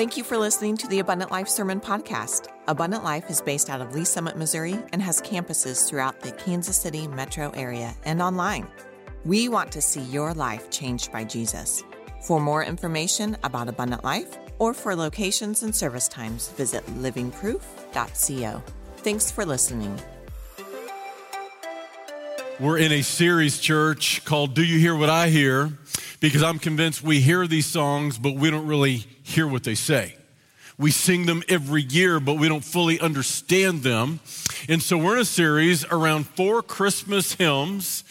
Thank you for listening to the Abundant Life Sermon Podcast. Abundant Life is based out of Lee Summit, Missouri, and has campuses throughout the Kansas City metro area and online. We want to see your life changed by Jesus. For more information about Abundant Life or for locations and service times, visit livingproof.co. Thanks for listening. We're in a series, church, called Do You Hear What I Hear? Because I'm convinced we hear these songs, but we don't really hear what they say. We sing them every year, but we don't fully understand them. And so we're in a series around 4 Christmas hymns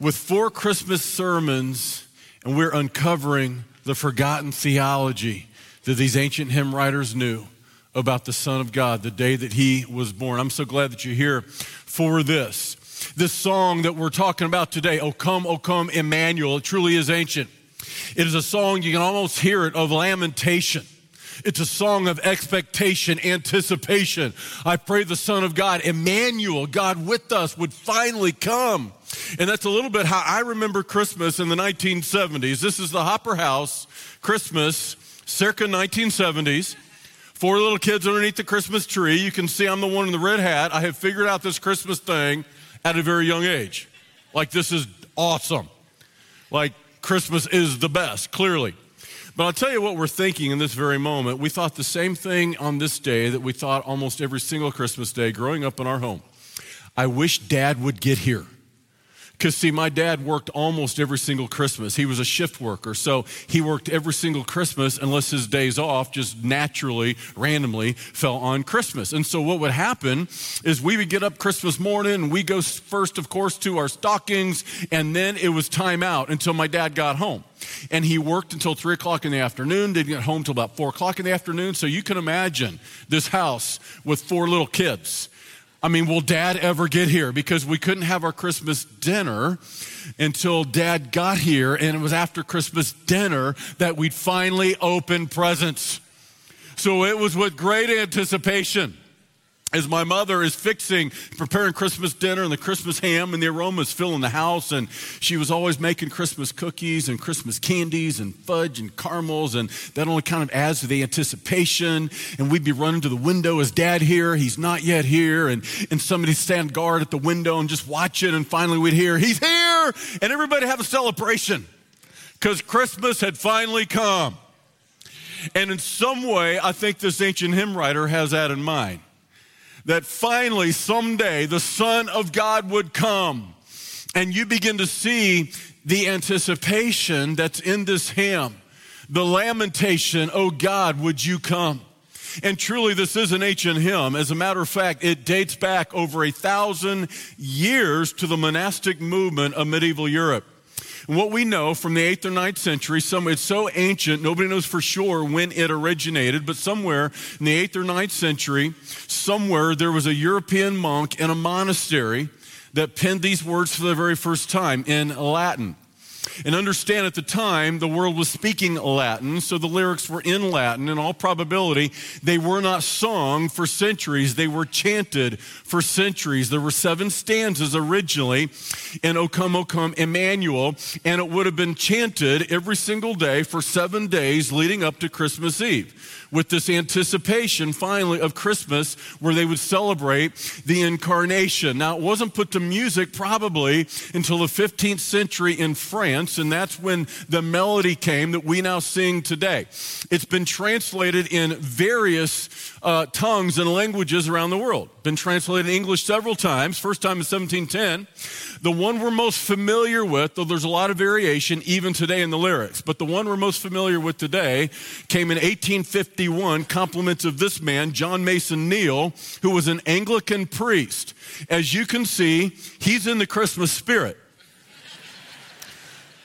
with 4 Christmas sermons, and we're uncovering the forgotten theology that these ancient hymn writers knew about the Son of God, the day that he was born. I'm so glad that you're here for this. This song that we're talking about today, O Come, Emmanuel, it truly is ancient. It is a song, you can almost hear it, of lamentation. It's a song of expectation, anticipation. I pray the Son of God, Emmanuel, God with us, would finally come. And that's a little bit how I remember Christmas in the 1970s. This is the Hopper House Christmas, circa 1970s. 4 little kids underneath the Christmas tree. You can see I'm the one in the red hat. I have figured out this Christmas thing at a very young age. Like, this is awesome. Like, Christmas is the best, clearly. But I'll tell you what we're thinking in this very moment. We thought the same thing on this day that we thought almost every single Christmas day growing up in our home. I wish Dad would get here. Because, see, my dad worked almost every single Christmas. He was a shift worker, so he worked every single Christmas unless his days off just naturally, randomly fell on Christmas. And so what would happen is we would get up Christmas morning, and we go first, of course, to our stockings, and then it was time out until my dad got home. And he worked until 3 o'clock in the afternoon, didn't get home until about 4 o'clock in the afternoon. So you can imagine this house with 4 little kids. I mean, will Dad ever get here? Because we couldn't have our Christmas dinner until Dad got here, and it was after Christmas dinner that we'd finally open presents. So it was with great anticipation as my mother is preparing Christmas dinner and the Christmas ham and the aromas filling the house. And she was always making Christmas cookies and Christmas candies and fudge and caramels. And that only kind of adds to the anticipation. And we'd be running to the window. Is Dad here? He's not yet here. And somebody stand guard at the window and just watch it. And finally we'd hear, he's here. And everybody have a celebration because Christmas had finally come. And in some way, I think this ancient hymn writer has that in mind. That finally, someday, the Son of God would come. And you begin to see the anticipation that's in this hymn, the lamentation, oh God, would you come? And truly, this is an ancient hymn. As a matter of fact, it dates back over 1,000 years to the monastic movement of medieval Europe. And what we know from the 8th or 9th century, it's so ancient, nobody knows for sure when it originated, but somewhere in the 8th or 9th century, somewhere there was a European monk in a monastery that penned these words for the very first time in Latin. And understand, at the time, the world was speaking Latin, so the lyrics were in Latin. In all probability, they were not sung for centuries. They were chanted for centuries. There were 7 stanzas originally in O Come, Emmanuel, and it would have been chanted every single day for 7 days leading up to Christmas Eve, with this anticipation, finally, of Christmas, where they would celebrate the Incarnation. Now, it wasn't put to music probably until the 15th century in France, and that's when the melody came that we now sing today. It's been translated in various tongues and languages around the world. Been translated in English several times, first time in 1710. The one we're most familiar with, though there's a lot of variation even today in the lyrics, but the one we're most familiar with today came in 1851, compliments of this man, John Mason Neale, who was an Anglican priest. As you can see, he's in the Christmas spirit.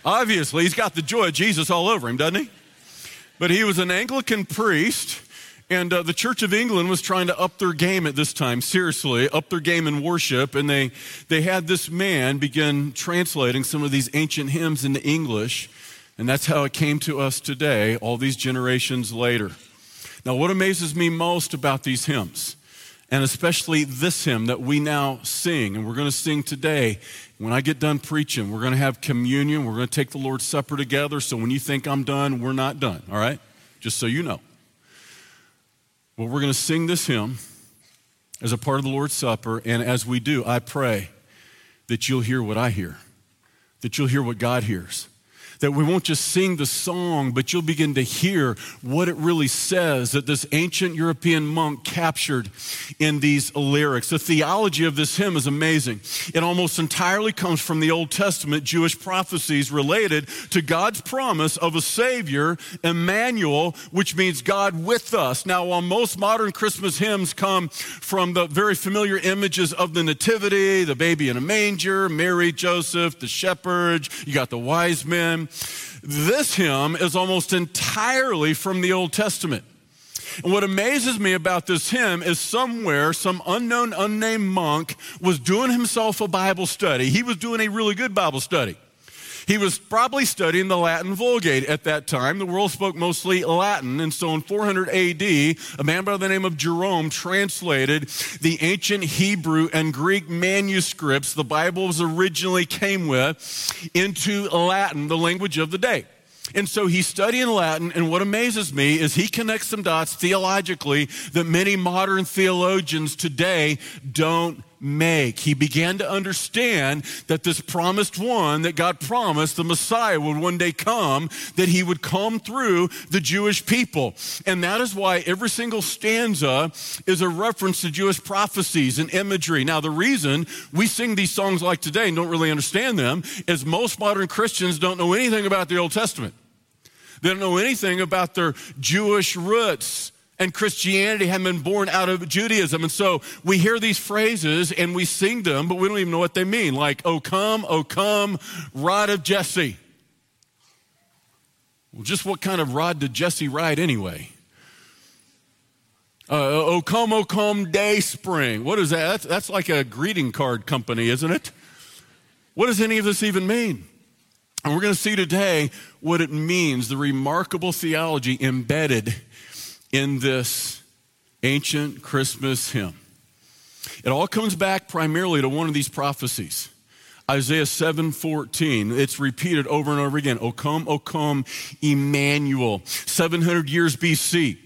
Obviously, he's got the joy of Jesus all over him, doesn't he? But he was an Anglican priest, and the Church of England was trying to up their game at this time, seriously, up their game in worship, and they had this man begin translating some of these ancient hymns into English, and that's how it came to us today, all these generations later. Now, what amazes me most about these hymns, and especially this hymn that we now sing, and we're going to sing today. When I get done preaching, we're going to have communion. We're going to take the Lord's Supper together. So when you think I'm done, we're not done, all right? Just so you know. Well, we're going to sing this hymn as a part of the Lord's Supper, and as we do, I pray that you'll hear what I hear, that you'll hear what God hears, that we won't just sing the song, but you'll begin to hear what it really says that this ancient European monk captured in these lyrics. The theology of this hymn is amazing. It almost entirely comes from the Old Testament Jewish prophecies related to God's promise of a Savior, Emmanuel, which means God with us. Now, while most modern Christmas hymns come from the very familiar images of the Nativity, the baby in a manger, Mary, Joseph, the shepherds, you got the wise men, this hymn is almost entirely from the Old Testament. And what amazes me about this hymn is somewhere, some unknown, unnamed monk was doing himself a Bible study. He was doing a really good Bible study. He was probably studying the Latin Vulgate at that time. The world spoke mostly Latin, and so in 400 AD, a man by the name of Jerome translated the ancient Hebrew and Greek manuscripts the Bible originally came with into Latin, the language of the day. And so he's studying Latin, and what amazes me is he connects some dots theologically that many modern theologians today don't make. He began to understand that this promised one, that God promised the Messiah would one day come, that he would come through the Jewish people. And that is why every single stanza is a reference to Jewish prophecies and imagery. Now, the reason we sing these songs like today and don't really understand them is most modern Christians don't know anything about the Old Testament. They don't know anything about their Jewish roots. And Christianity had been born out of Judaism. And so we hear these phrases and we sing them, but we don't even know what they mean. Like, O come, rod of Jesse. Well, just what kind of rod did Jesse ride anyway? O come, day spring. What is that? That's like a greeting card company, isn't it? What does any of this even mean? And we're going to see today what it means, the remarkable theology embedded in this ancient Christmas hymn. It all comes back primarily to one of these prophecies, Isaiah 7:14. It's repeated over and over again, O come, Emmanuel. 700 years BC,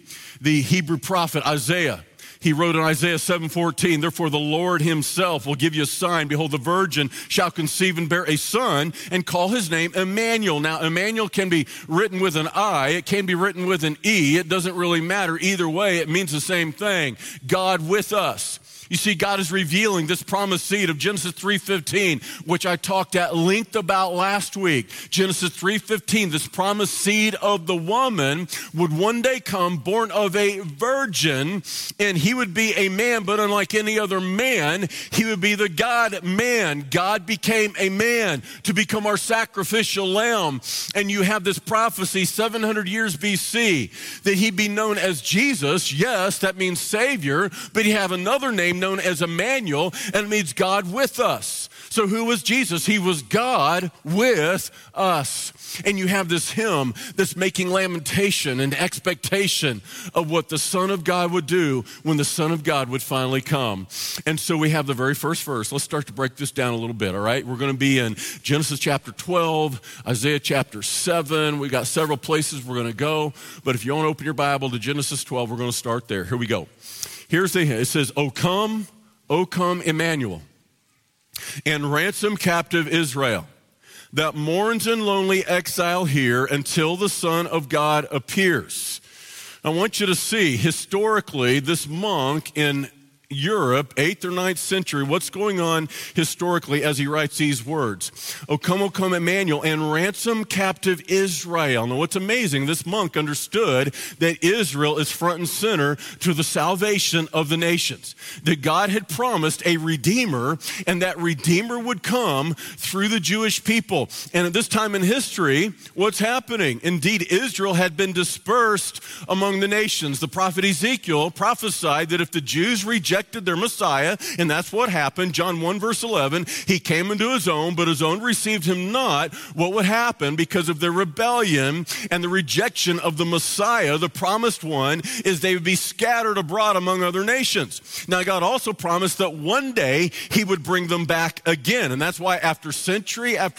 the Hebrew prophet Isaiah, he wrote in Isaiah 7:14, therefore the Lord himself will give you a sign. Behold, the virgin shall conceive and bear a son and call his name Emmanuel. Now, Emmanuel can be written with an I. It can be written with an E. It doesn't really matter. Either way, it means the same thing, God with us. You see, God is revealing this promised seed of Genesis 3:15, which I talked at length about last week. Genesis 3:15, this promised seed of the woman would one day come, born of a virgin, and he would be a man, but unlike any other man, he would be the God-man. God became a man to become our sacrificial lamb. And you have this prophecy 700 years BC that he'd be known as Jesus. Yes, that means Savior, but he have another name known as Emmanuel, and it means God with us. So who was Jesus? He was God with us. And you have this hymn that's making lamentation and expectation of what the Son of God would do when the Son of God would finally come. And so we have the very first verse. Let's start to break this down a little bit, all right? We're going to be in Genesis chapter 12, Isaiah chapter 7. We've got several places we're going to go, but if you want to open your Bible to Genesis 12, we're going to start there. Here we go. Here's the hymn. It says, O come, Emmanuel, and ransom captive Israel, that mourns in lonely exile here until the Son of God appears. I want you to see, historically, this monk in Europe, 8th or 9th century, what's going on historically as he writes these words. O come, Emmanuel, and ransom captive Israel. Now, what's amazing, this monk understood that Israel is front and center to the salvation of the nations, that God had promised a Redeemer, and that Redeemer would come through the Jewish people. And at this time in history, what's happening? Indeed, Israel had been dispersed among the nations. The prophet Ezekiel prophesied that if the Jews rejected rejected their Messiah, and that's what happened. John 1, verse 11, he came into his own, but his own received him not. What would happen because of their rebellion and the rejection of the Messiah, the promised one, is they would be scattered abroad among other nations. Now, God also promised that one day he would bring them back again, and that's why after century of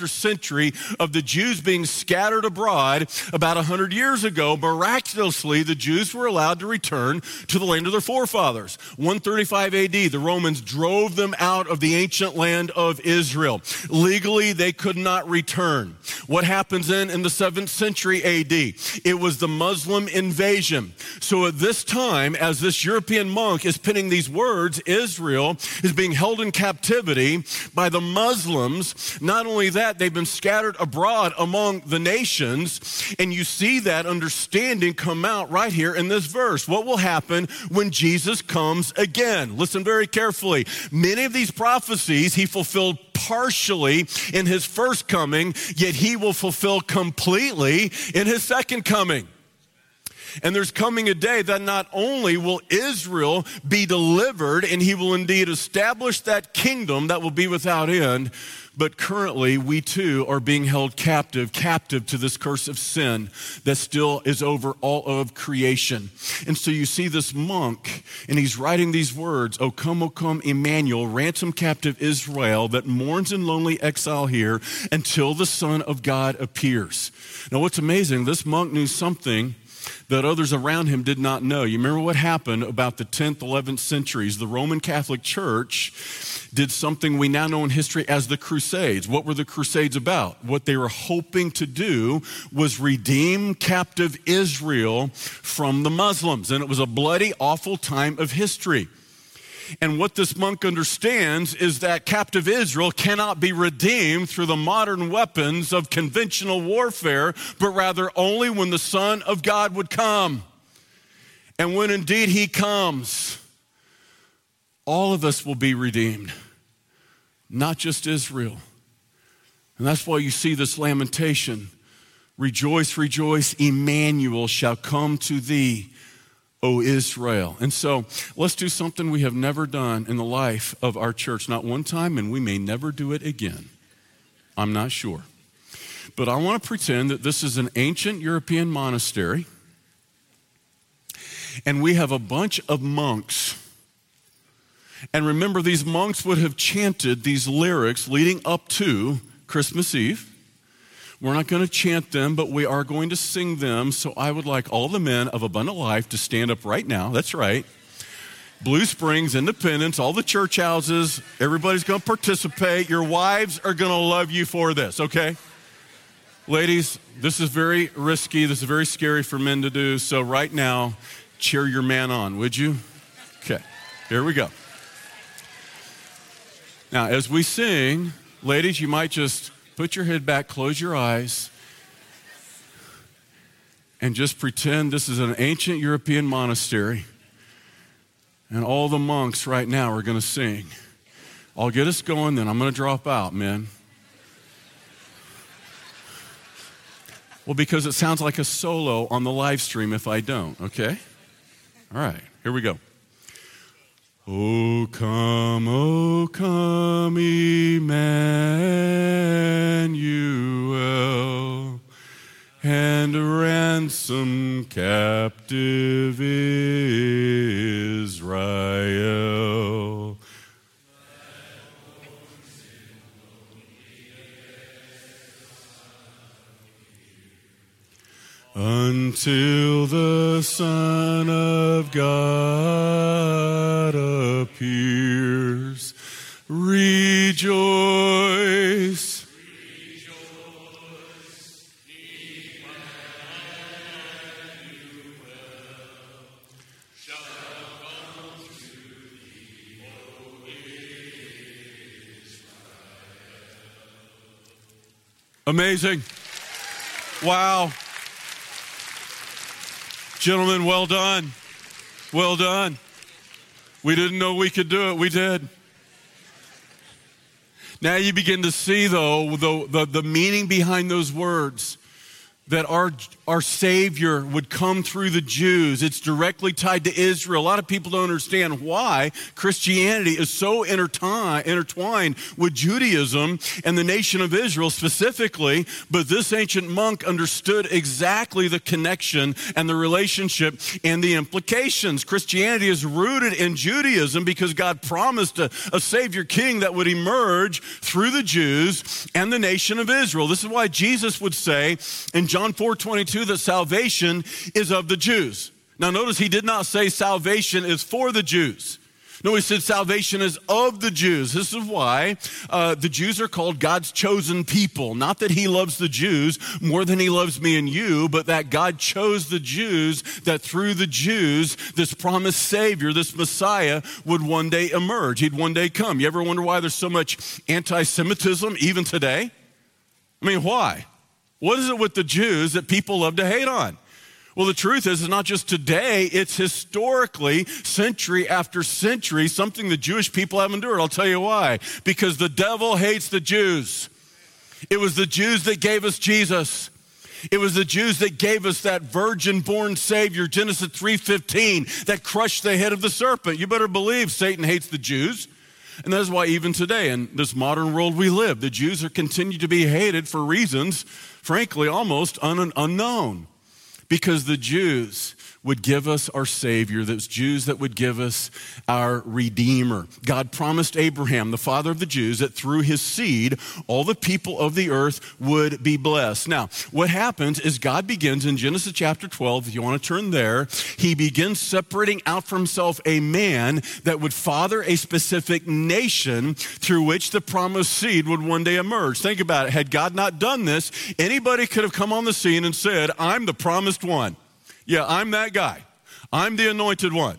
the Jews being scattered abroad, about 100 years ago, miraculously, the Jews were allowed to return to the land of their forefathers. 135 AD, the Romans drove them out of the ancient land of Israel. Legally, they could not return. What happens then in the 7th century AD? It was the Muslim invasion. So at this time, as this European monk is penning these words, Israel is being held in captivity by the Muslims. Not only that, they've been scattered abroad among the nations, and you see that understanding come out right here in this verse. What will happen when Jesus comes again? Listen very carefully. Many of these prophecies he fulfilled partially in his first coming, yet he will fulfill completely in his second coming. And there's coming a day that not only will Israel be delivered, and he will indeed establish that kingdom that will be without end, but currently we too are being held captive to this curse of sin that still is over all of creation. And so you see this monk, and he's writing these words, O come, Emmanuel, ransom captive Israel that mourns in lonely exile here until the Son of God appears. Now what's amazing, this monk knew something that others around him did not know. You remember what happened about the 10th, 11th centuries? The Roman Catholic Church did something we now know in history as the Crusades. What were the Crusades about? What they were hoping to do was redeem captive Israel from the Muslims. And it was a bloody, awful time of history. And what this monk understands is that captive Israel cannot be redeemed through the modern weapons of conventional warfare, but rather only when the Son of God would come. And when indeed he comes, all of us will be redeemed, not just Israel. And that's why you see this lamentation, rejoice, rejoice, Emmanuel shall come to thee, O Israel. And so let's do something we have never done in the life of our church, not one time, and we may never do it again. I'm not sure. But I want to pretend that this is an ancient European monastery, and we have a bunch of monks. And remember, these monks would have chanted these lyrics leading up to Christmas Eve. We're not going to chant them, but we are going to sing them. So I would like all the men of Abundant Life to stand up right now. That's right. Blue Springs, Independence, all the church houses, everybody's going to participate. Your wives are going to love you for this, okay? Ladies, this is very risky. This is very scary for men to do. So right now, cheer your man on, would you? Okay, here we go. Now, as we sing, ladies, you might just put your head back, close your eyes, and just pretend this is an ancient European monastery, and all the monks right now are going to sing. I'll get us going, then I'm going to drop out, men. Well, because it sounds like a solo on the live stream if I don't, okay? All right, here we go. O come, Emmanuel, and ransom captive Israel. Until the Son of God appears, rejoice. Rejoice, Emmanuel shall come to thee, O Israel. Amazing. Wow. Gentlemen, well done. Well done. We didn't know we could do it. We did. Now you begin to see, though, the meaning behind those words. that our Savior would come through the Jews. It's directly tied to Israel. A lot of people don't understand why Christianity is so intertwined with Judaism and the nation of Israel specifically, but this ancient monk understood exactly the connection and the relationship and the implications. Christianity is rooted in Judaism because God promised a Savior King that would emerge through the Jews and the nation of Israel. This is why Jesus would say in John 4:22 that salvation is of the Jews. Now notice he did not say salvation is for the Jews. No, he said salvation is of the Jews. This is why the Jews are called God's chosen people. Not that he loves the Jews more than he loves me and you, but that God chose the Jews, that through the Jews, this promised Savior, this Messiah would one day emerge. He'd one day come. You ever wonder why there's so much anti-Semitism even today? I mean, why? What is it with the Jews that people love to hate on? Well, the truth is, it's not just today, it's historically, century after century, something the Jewish people have endured. I'll tell you why. Because the devil hates the Jews. It was the Jews that gave us Jesus. It was the Jews that gave us that virgin-born Savior, Genesis 3:15, that crushed the head of the serpent. You better believe Satan hates the Jews. And that's why even today, in this modern world we live, the Jews are continued to be hated for reasons, frankly, almost unknown. Because the Jews would give us our Savior, those Jews that would give us our Redeemer. God promised Abraham, the father of the Jews, that through his seed, all the people of the earth would be blessed. Now, what happens is God begins in Genesis chapter 12, if you want to turn there, he begins separating out for himself a man that would father a specific nation through which the promised seed would one day emerge. Think about it. Had God not done this, anybody could have come on the scene and said, I'm the promised one. Yeah, I'm that guy. I'm the anointed one.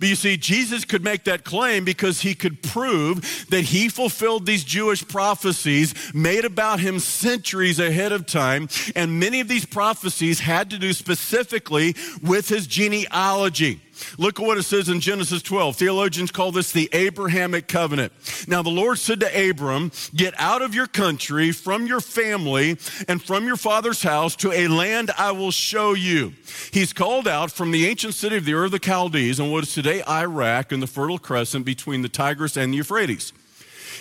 But you see, Jesus could make that claim because he could prove that he fulfilled these Jewish prophecies made about him centuries ahead of time. And many of these prophecies had to do specifically with his genealogy. Look at what it says in Genesis 12. Theologians call this the Abrahamic covenant. Now the Lord said to Abram, get out of your country, from your family, and from your father's house to a land I will show you. He's called out from the ancient city of the Ur of the Chaldees and what is today Iraq in the Fertile Crescent between the Tigris and the Euphrates.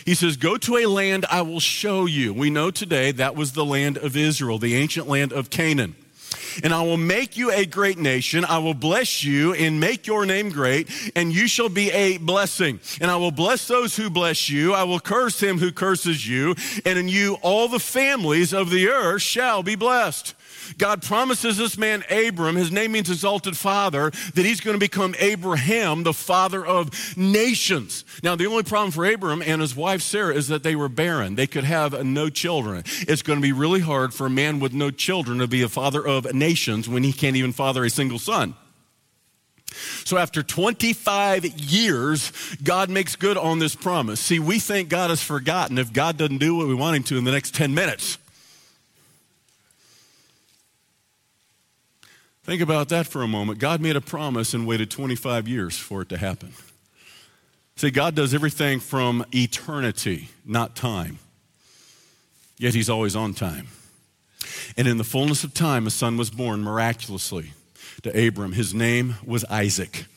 He says, go to a land I will show you. We know today that was the land of Israel, the ancient land of Canaan. And I will make you a great nation. I will bless you and make your name great, and you shall be a blessing. And I will bless those who bless you. I will curse him who curses you. And in you, all the families of the earth shall be blessed. God promises this man Abram, his name means exalted father, that he's going to become Abraham, the father of nations. Now, the only problem for Abram and his wife Sarah is that they were barren. They could have no children. It's going to be really hard for a man with no children to be a father of nations when he can't even father a single son. So after 25 years, God makes good on this promise. See, we think God has forgotten if God doesn't do what we want him to in the next 10 minutes. Think about that for a moment. God made a promise and waited 25 years for it to happen. See, God does everything from eternity, not time. Yet he's always on time. And in the fullness of time, a son was born miraculously to Abram. His name was Isaac.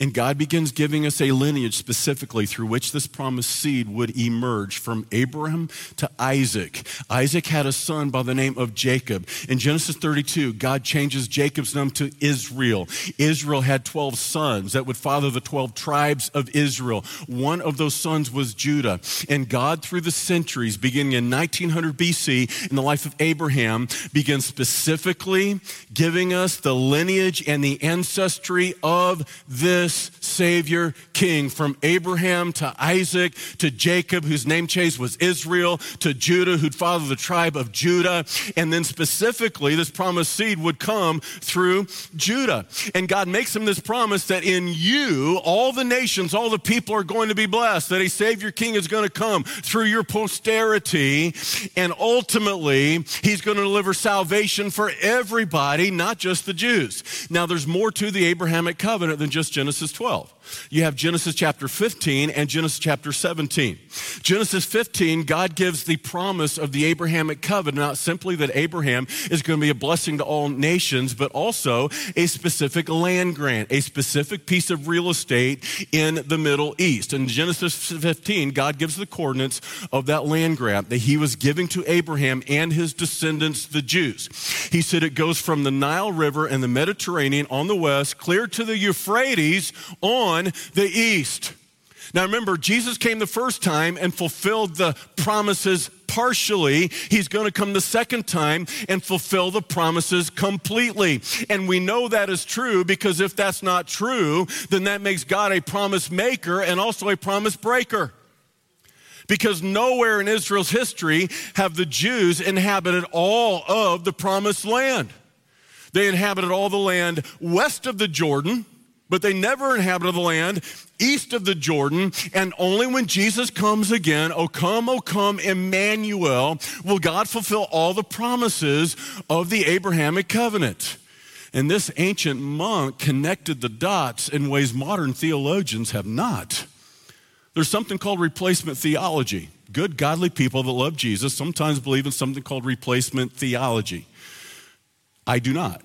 And God begins giving us a lineage specifically through which this promised seed would emerge from Abraham to Isaac. Isaac had a son by the name of Jacob. In Genesis 32, God changes Jacob's name to Israel. Israel had 12 sons that would father the 12 tribes of Israel. One of those sons was Judah. And God, through the centuries, beginning in 1900 BC, in the life of Abraham, begins specifically giving us the lineage and the ancestry of this Savior King, from Abraham to Isaac to Jacob, whose name change was Israel, to Judah, who'd father the tribe of Judah. And then specifically, this promised seed would come through Judah. And God makes him this promise that in you, all the nations, all the people are going to be blessed, that a Savior King is going to come through your posterity. And ultimately, he's going to deliver salvation for everybody, not just the Jews. Now, there's more to the Abrahamic covenant than just Genesis 12. You have Genesis chapter 15 and Genesis chapter 17. Genesis 15, God gives the promise of the Abrahamic covenant, not simply that Abraham is going to be a blessing to all nations, but also a specific land grant, a specific piece of real estate in the Middle East. In Genesis 15, God gives the coordinates of that land grant that he was giving to Abraham and his descendants, the Jews. He said it goes from the Nile River and the Mediterranean on the west, clear to the Euphrates on the east. Now remember, Jesus came the first time and fulfilled the promises partially. He's going to come the second time and fulfill the promises completely. And we know that is true because if that's not true, then that makes God a promise maker and also a promise breaker. Because nowhere in Israel's history have the Jews inhabited all of the promised land. They inhabited all the land west of the Jordan, but they never inhabited the land east of the Jordan, and only when Jesus comes again, O come, Emmanuel, will God fulfill all the promises of the Abrahamic covenant. And this ancient monk connected the dots in ways modern theologians have not. There's something called replacement theology. Good, godly people that love Jesus sometimes believe in something called replacement theology. I do not.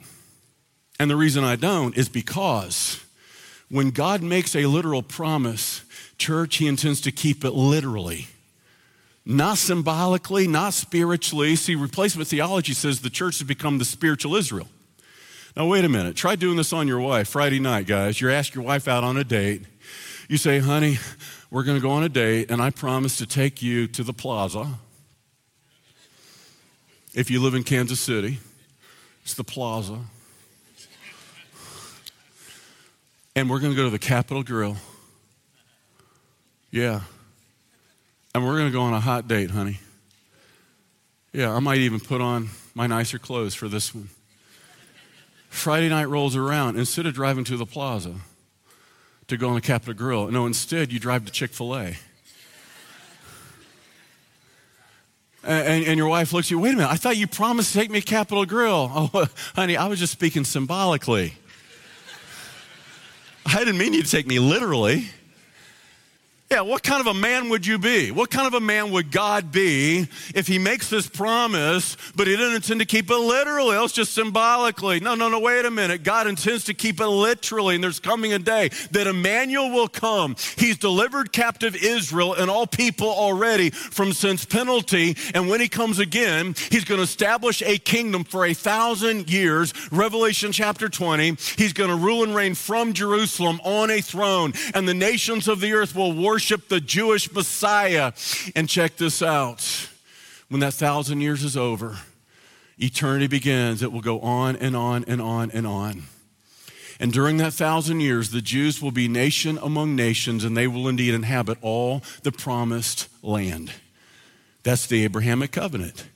And the reason I don't is because when God makes a literal promise, church, he intends to keep it literally, not symbolically, not spiritually. See, replacement theology says the church has become the spiritual Israel. Now, wait a minute. Try doing this on your wife Friday night, guys. You ask your wife out on a date. You say, honey, we're going to go on a date, and I promise to take you to the plaza. If you live in Kansas City, it's the plaza. And we're going to go to the Capitol Grill. Yeah. And we're going to go on a hot date, honey. Yeah, I might even put on my nicer clothes for this one. Friday night rolls around. Instead of driving to the plaza to go on the Capitol Grill, no, instead you drive to Chick-fil-A. And your wife looks at you, wait a minute, I thought you promised to take me to Capitol Grill. Oh, honey, I was just speaking symbolically. I didn't mean you to take me literally. Yeah, what kind of a man would you be? What kind of a man would God be if he makes this promise, but he didn't intend to keep it literally, else just symbolically? No, wait a minute. God intends to keep it literally, and there's coming a day that Emmanuel will come. He's delivered captive Israel and all people already from sin's penalty, and when he comes again, he's going to establish a kingdom for 1,000 years. Revelation chapter 20, he's going to rule and reign from Jerusalem on a throne, and the nations of the earth will worship the Jewish Messiah. And check this out. When that 1,000 years is over, eternity begins. It will go on and on and on and on. And during that 1,000 years, the Jews will be nation among nations, and they will indeed inhabit all the promised land. That's the Abrahamic covenant.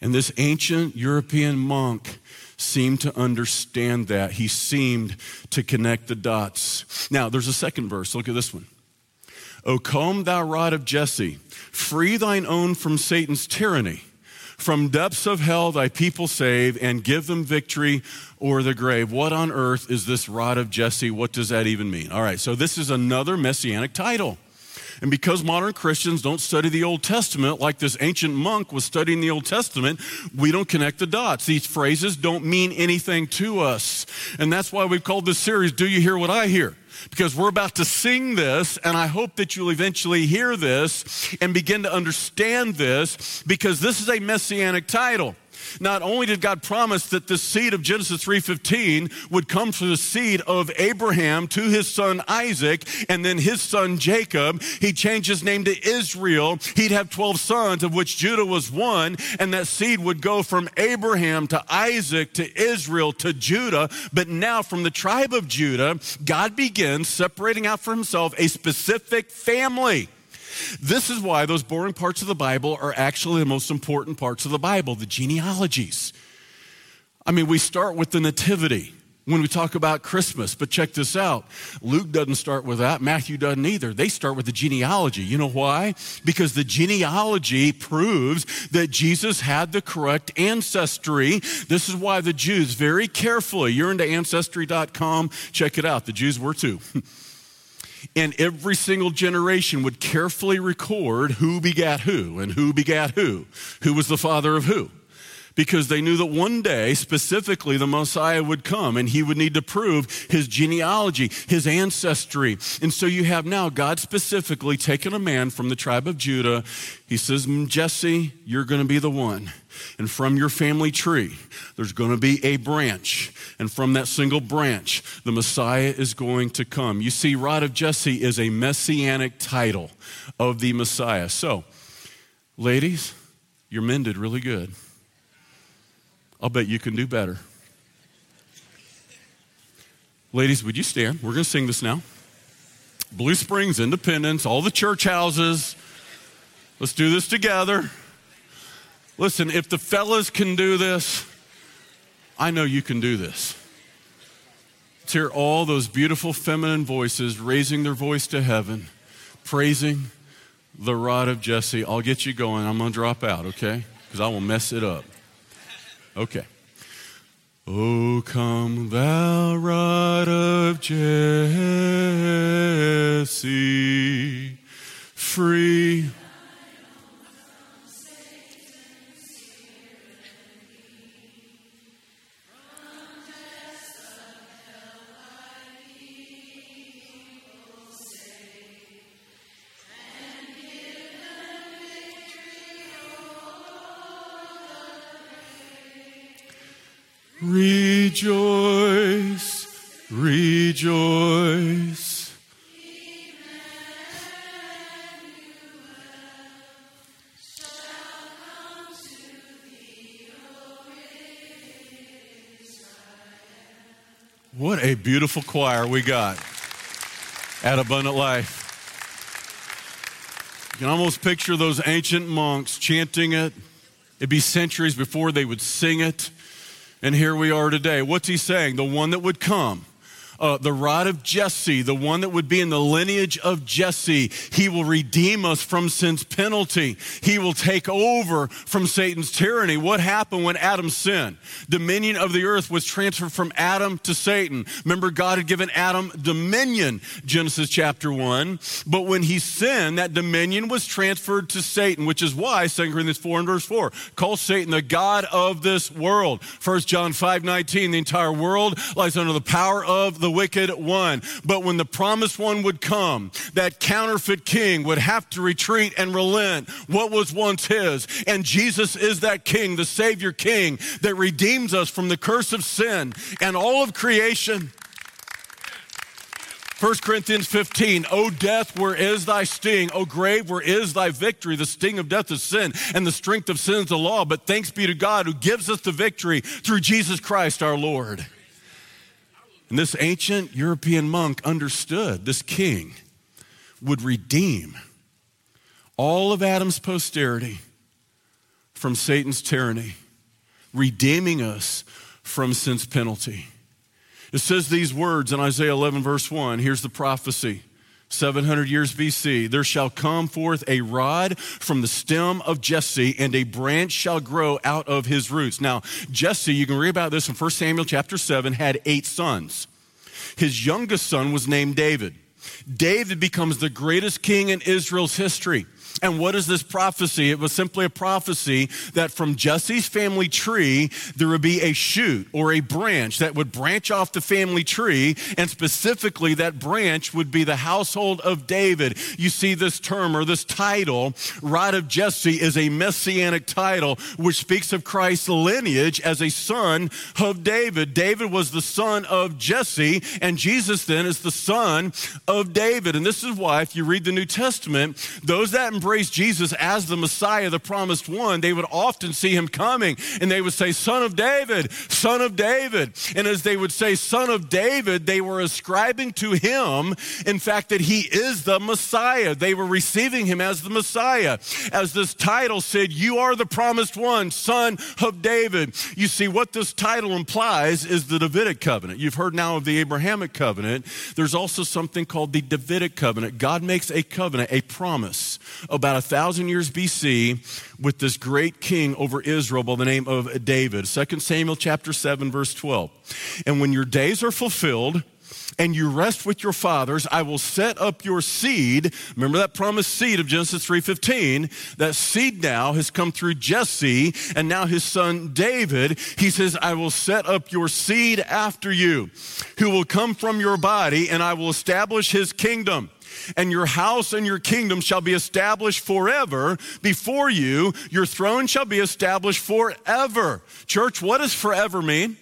And this ancient European monk seemed to understand that. He seemed to connect the dots. Now, there's a second verse. Look at this one. O come, thou rod of Jesse, free thine own from Satan's tyranny. From depths of hell thy people save, and give them victory o'er the grave. What on earth is this rod of Jesse? What does that even mean? All right, so this is another messianic title. And because modern Christians don't study the Old Testament like this ancient monk was studying the Old Testament, we don't connect the dots. These phrases don't mean anything to us. And that's why we've called this series, Do You Hear What I Hear? Because we're about to sing this, and I hope that you'll eventually hear this and begin to understand this, because this is a messianic title. Not only did God promise that the seed of Genesis 3:15 would come through the seed of Abraham to his son Isaac and then his son Jacob, he changed his name to Israel. He'd have 12 sons, of which Judah was one, and that seed would go from Abraham to Isaac to Israel to Judah. But now from the tribe of Judah, God begins separating out for himself a specific family. This is why those boring parts of the Bible are actually the most important parts of the Bible, the genealogies. I mean, we start with the nativity when we talk about Christmas, but check this out. Luke doesn't start with that. Matthew doesn't either. They start with the genealogy. You know why? Because the genealogy proves that Jesus had the correct ancestry. This is why the Jews, very carefully, you're into Ancestry.com, check it out. The Jews were too. And every single generation would carefully record who begat who and who begat who was the father of who. Because they knew that one day, specifically, the Messiah would come and he would need to prove his genealogy, his ancestry. And so you have now God specifically taken a man from the tribe of Judah. He says, Jesse, you're going to be the one. And from your family tree, there's going to be a branch. And from that single branch, the Messiah is going to come. You see, Rod of Jesse is a messianic title of the Messiah. So, ladies, your men did really good. I'll bet you can do better. Ladies, would you stand? We're going to sing this now. Blue Springs, Independence, all the church houses. Let's do this together. Listen, if the fellas can do this, I know you can do this. Let's hear all those beautiful feminine voices raising their voice to heaven, praising the Rod of Jesse. I'll get you going. I'm going to drop out, okay? Because I will mess it up. Okay. O come thou Rod of Jesse, free. Rejoice, rejoice, Emmanuel shall come to thee, O Israel. What a beautiful choir we got at Abundant Life. You can almost picture those ancient monks chanting it. It'd be centuries before they would sing it. And here we are today. What's he saying? The one that would come, the Rod of Jesse, the one that would be in the lineage of Jesse. He will redeem us from sin's penalty. He will take over from Satan's tyranny. What happened when Adam sinned? Dominion of the earth was transferred from Adam to Satan. Remember, God had given Adam dominion, Genesis chapter 1. But when he sinned, that dominion was transferred to Satan, which is why 2 Corinthians 4 and verse 4 calls Satan the god of this world. 1 John 5:19, the entire world lies under the power of the wicked one. But when the promised one would come, that counterfeit king would have to retreat and relent what was once his. And Jesus is that king, the Savior king, that redeems us from the curse of sin and all of creation. 1 Corinthians 15, O death, where is thy sting? O grave, where is thy victory? The sting of death is sin, and the strength of sin is the law. But thanks be to God who gives us the victory through Jesus Christ our Lord. And this ancient European monk understood this king would redeem all of Adam's posterity from Satan's tyranny, redeeming us from sin's penalty. It says these words in Isaiah 11, verse 1. Here's the prophecy. 700 years BC, there shall come forth a rod from the stem of Jesse, and a branch shall grow out of his roots. Now, Jesse, you can read about this in 1 Samuel chapter 7, had 8 sons. His youngest son was named David. David becomes the greatest king in Israel's history. And what is this prophecy? It was simply a prophecy that from Jesse's family tree, there would be a shoot or a branch that would branch off the family tree, and specifically that branch would be the household of David. You see this term or this title, Rod of Jesse, is a messianic title which speaks of Christ's lineage as a son of David. David was the son of Jesse, and Jesus then is the son of David. And this is why if you read the New Testament, those that embrace Jesus as the Messiah, the promised one, they would often see him coming and they would say, Son of David, Son of David. And as they would say, Son of David, they were ascribing to him, in fact, that he is the Messiah. They were receiving him as the Messiah. As this title said, you are the promised one, Son of David. You see, what this title implies is the Davidic covenant. You've heard now of the Abrahamic covenant. There's also something called the Davidic covenant. God makes a covenant, a promise, about 1,000 years BC with this great king over Israel by the name of David. 2 Samuel chapter 7, verse 12. And when your days are fulfilled and you rest with your fathers, I will set up your seed. Remember that promised seed of Genesis 3:15. That seed now has come through Jesse and now his son David. He says, I will set up your seed after you, who will come from your body, and I will establish his kingdom. And your house and your kingdom shall be established forever before you. Your throne shall be established forever. Church, what does forever mean?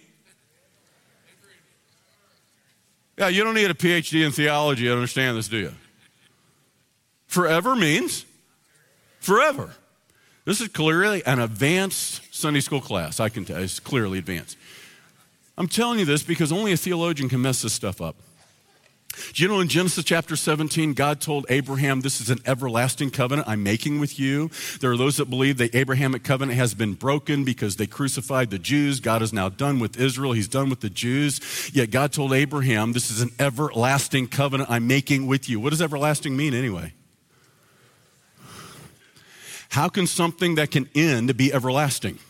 Yeah, you don't need a PhD in theology to understand this, do you? Forever means forever. This is clearly an advanced Sunday school class. I can tell it's clearly advanced. I'm telling you this because only a theologian can mess this stuff up. Do you know in Genesis chapter 17, God told Abraham, this is an everlasting covenant I'm making with you. There are those that believe the Abrahamic covenant has been broken because they crucified the Jews. God is now done with Israel. He's done with the Jews. Yet God told Abraham, this is an everlasting covenant I'm making with you. What does everlasting mean anyway? How can something that can end be everlasting?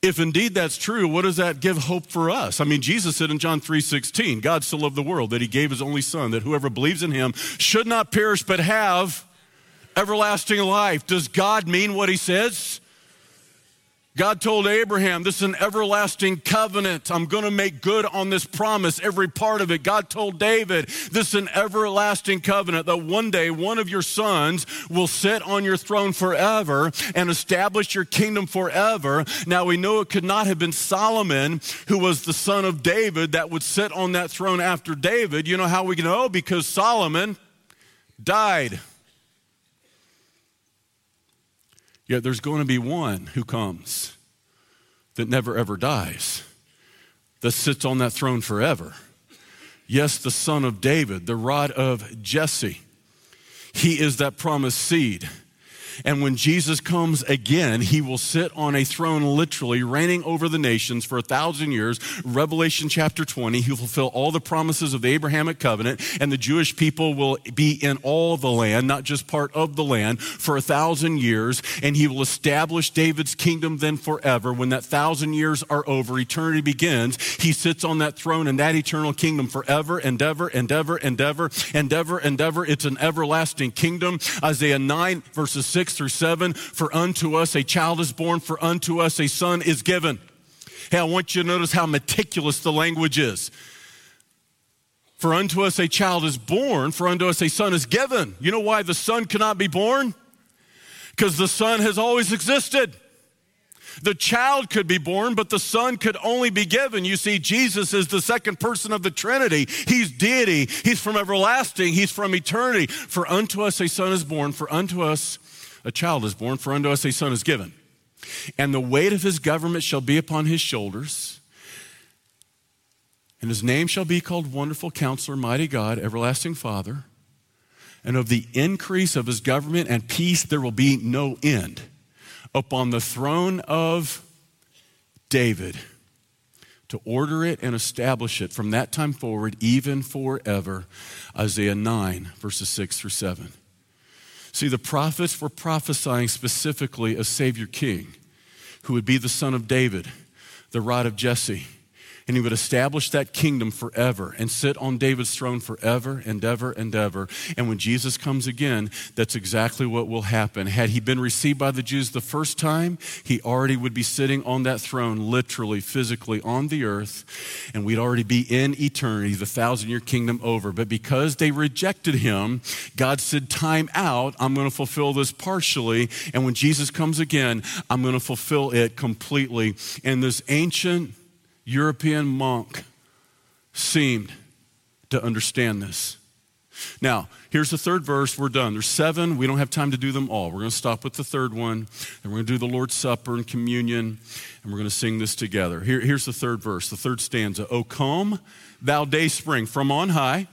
If indeed that's true, what does that give hope for us? I mean, Jesus said in John 3:16, God so loved the world that he gave his only son, that whoever believes in him should not perish but have everlasting life. Does God mean what he says? God told Abraham, this is an everlasting covenant. I'm going to make good on this promise, every part of it. God told David, this is an everlasting covenant that one day one of your sons will sit on your throne forever and establish your kingdom forever. Now we know it could not have been Solomon, who was the son of David, that would sit on that throne after David. You know how we know? Because Solomon died. Yet there's going to be one who comes that never ever dies, that sits on that throne forever. Yes, the son of David, the rod of Jesse. He is that promised seed. And when Jesus comes again, he will sit on a throne literally reigning over the nations for 1,000 years. Revelation chapter 20, he will fulfill all the promises of the Abrahamic covenant, and the Jewish people will be in all the land, not just part of the land, for 1,000 years. And he will establish David's kingdom then forever. When that 1,000 years are over, eternity begins. He sits on that throne in that eternal kingdom forever and ever and ever and ever and ever and ever. It's an everlasting kingdom. Isaiah 9 verses 6 through 7, for unto us a child is born, for unto us a son is given. Hey, I want you to notice how meticulous the language is. For unto us a child is born, for unto us a son is given. You know why the son cannot be born? Because the son has always existed. The child could be born, but the son could only be given. You see, Jesus is the second person of the Trinity. He's deity. He's from everlasting. He's from eternity. For unto us a son is born, for unto us a child is born, for unto us a son is given. And the weight of his government shall be upon his shoulders. And his name shall be called Wonderful Counselor, Mighty God, Everlasting Father. And of the increase of his government and peace there will be no end, upon the throne of David, to order it and establish it from that time forward, even forever. Isaiah 9, verses 6 through 7. See, the prophets were prophesying specifically a Savior King who would be the son of David, the rod of Jesse, and he would establish that kingdom forever and sit on David's throne forever and ever and ever. And when Jesus comes again, that's exactly what will happen. Had he been received by the Jews the first time, he already would be sitting on that throne, literally, physically on the earth, and we'd already be in eternity, the 1,000-year kingdom over. But because they rejected him, God said, time out, I'm going to fulfill this partially, and when Jesus comes again, I'm going to fulfill it completely. And this ancient European monk seemed to understand this. Now, here's the third verse. We're done. There's 7. We don't have time to do them all. We're going to stop with the third one, and we're going to do the Lord's Supper and communion, and we're going to sing this together. Here's the third verse, the third stanza. O come, thou day spring, from on high,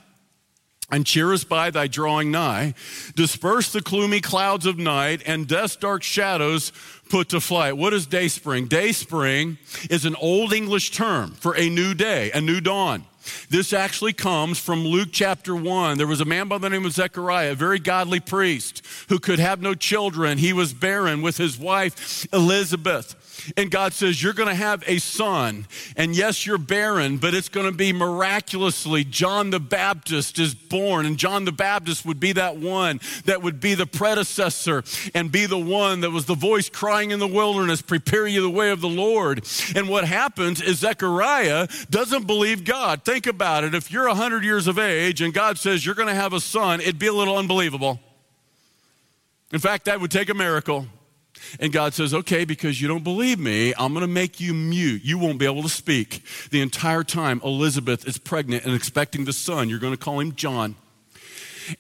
and cheer us by thy drawing nigh. Disperse the gloomy clouds of night, and death's dark shadows put to flight. What is day spring? Day spring is an old English term for a new day, a new dawn. This actually comes from Luke chapter 1. There was a man by the name of Zechariah, a very godly priest who could have no children. He was barren with his wife, Elizabeth. And God says, you're going to have a son. And yes, you're barren, but it's going to be miraculously John the Baptist is born. And John the Baptist would be that one that would be the predecessor and be the one that was the voice crying in the wilderness, prepare you the way of the Lord. And what happens is Zechariah doesn't believe God. Think about it. If you're 100 years of age and God says you're going to have a son, it'd be a little unbelievable. In fact, that would take a miracle. And God says, okay, because you don't believe me, I'm going to make you mute. You won't be able to speak. The entire time Elizabeth is pregnant and expecting the son, you're going to call him John.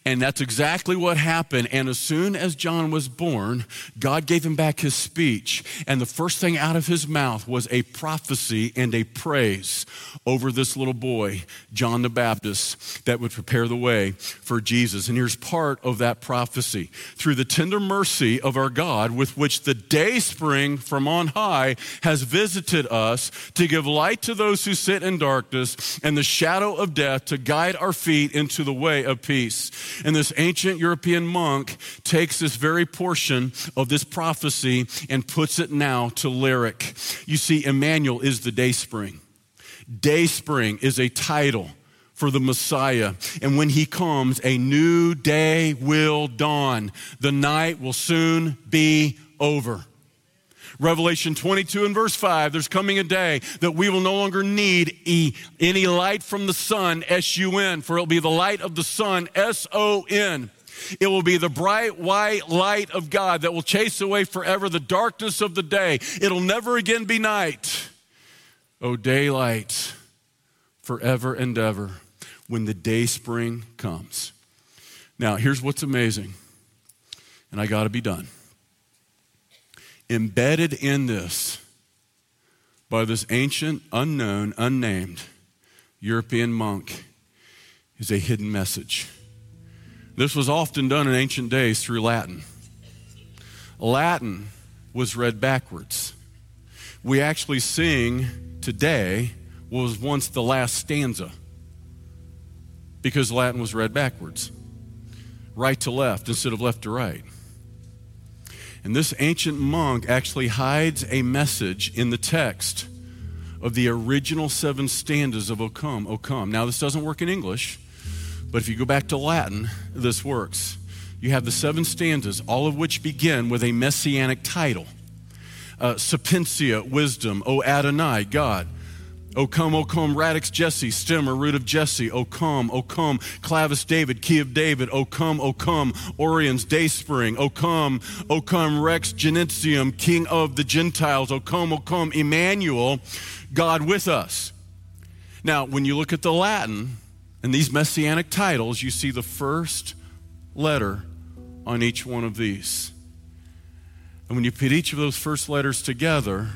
And that's exactly what happened. And as soon as John was born, God gave him back his speech. And the first thing out of his mouth was a prophecy and a praise over this little boy, John the Baptist, that would prepare the way for Jesus. And here's part of that prophecy. Through the tender mercy of our God, with which the day spring from on high has visited us to give light to those who sit in darkness and the shadow of death, to guide our feet into the way of peace. And this ancient European monk takes this very portion of this prophecy and puts it now to lyric. You see, Emmanuel is the day spring. Day spring is a title for the Messiah. And when he comes, a new day will dawn. The night will soon be over. Revelation 22 and verse 5, there's coming a day that we will no longer need any light from the sun, S-U-N, for it'll be the light of the sun, S-O-N. It will be the bright white light of God that will chase away forever the darkness of the day. It'll never again be night. Oh, daylight, forever and ever, when the day spring comes. Now, here's what's amazing, and I got to be done. Embedded in this by this ancient, unknown, unnamed European monk is a hidden message. This was often done in ancient days through Latin. Latin was read backwards. We actually sing today what was once the last stanza because Latin was read backwards, right to left instead of left to right. And this ancient monk actually hides a message in the text of the original 7 stanzas of O Come, O Come. Now, this doesn't work in English, but if you go back to Latin, this works. You have the 7 stanzas, all of which begin with a messianic title. Sapientia, wisdom, O Adonai, God. O come, radix Jesse, stem or root of Jesse. O come, clavis David, key of David. O come, Orion's day spring. O come, rex genitium, king of the Gentiles. O come, Emmanuel, God with us. Now, when you look at the Latin and these messianic titles, you see the first letter on each one of these. And when you put each of those first letters together,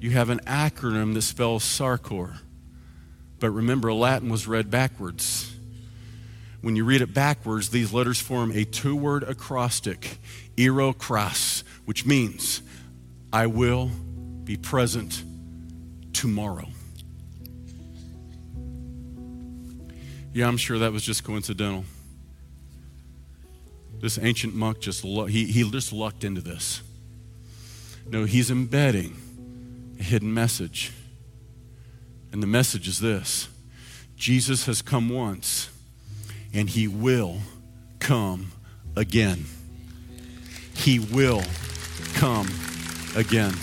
you have an acronym that spells Sarkor. But remember, Latin was read backwards. When you read it backwards, these letters form a 2-word acrostic, Erocras, which means, I will be present tomorrow. Yeah, I'm sure that was just coincidental. This ancient monk, he just lucked into this. No, he's embedding a hidden message. And the message is this: Jesus has come once, and he will come again. He will come again.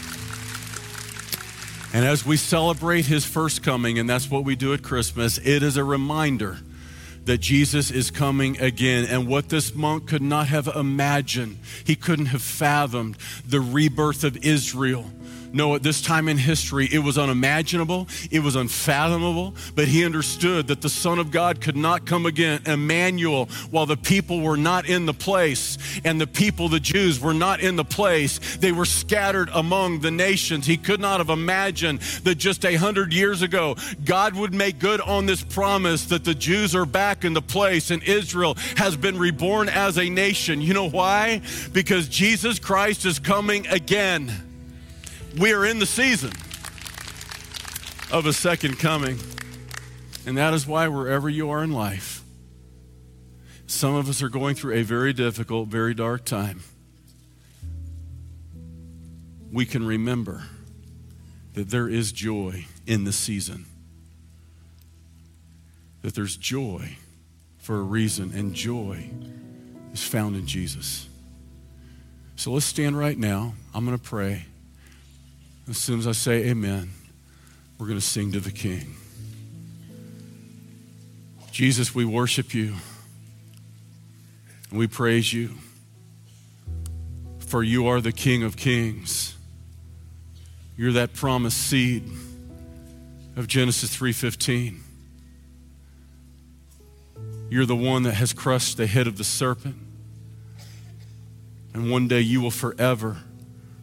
And as we celebrate his first coming, and that's what we do at Christmas, it is a reminder that Jesus is coming again. And what this monk could not have imagined, he couldn't have fathomed the rebirth of Israel. No, at this time in history, it was unimaginable, it was unfathomable, but he understood that the Son of God could not come again, Emmanuel, while the people were not in the place, and the people, the Jews, were not in the place. They were scattered among the nations. He could not have imagined that just 100 years ago, God would make good on this promise that the Jews are back in the place, and Israel has been reborn as a nation. You know why? Because Jesus Christ is coming again. We are in the season of a second coming. And that is why wherever you are in life, some of us are going through a very difficult, very dark time. We can remember that there is joy in the season, that there's joy for a reason, and joy is found in Jesus. So let's stand right now. I'm going to pray. As soon as I say amen, we're going to sing to the King. Jesus, we worship you, and we praise you, for you are the King of Kings. You're that promised seed of Genesis 3:15. You're the one that has crushed the head of the serpent, and one day you will forever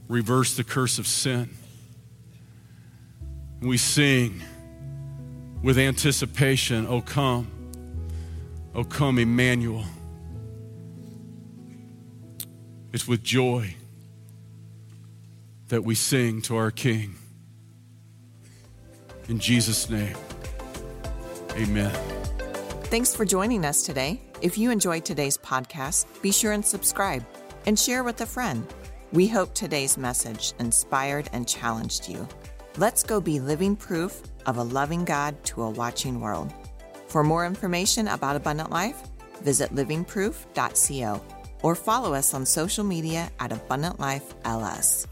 reverse the curse of sin. And we sing with anticipation, O come Emmanuel. It's with joy that we sing to our King. In Jesus' name, amen. Thanks for joining us today. If you enjoyed today's podcast, be sure and subscribe and share with a friend. We hope today's message inspired and challenged you. Let's go be living proof of a loving God to a watching world. For more information about Abundant Life, visit livingproof.co. or follow us on social media at Abundant Life LS.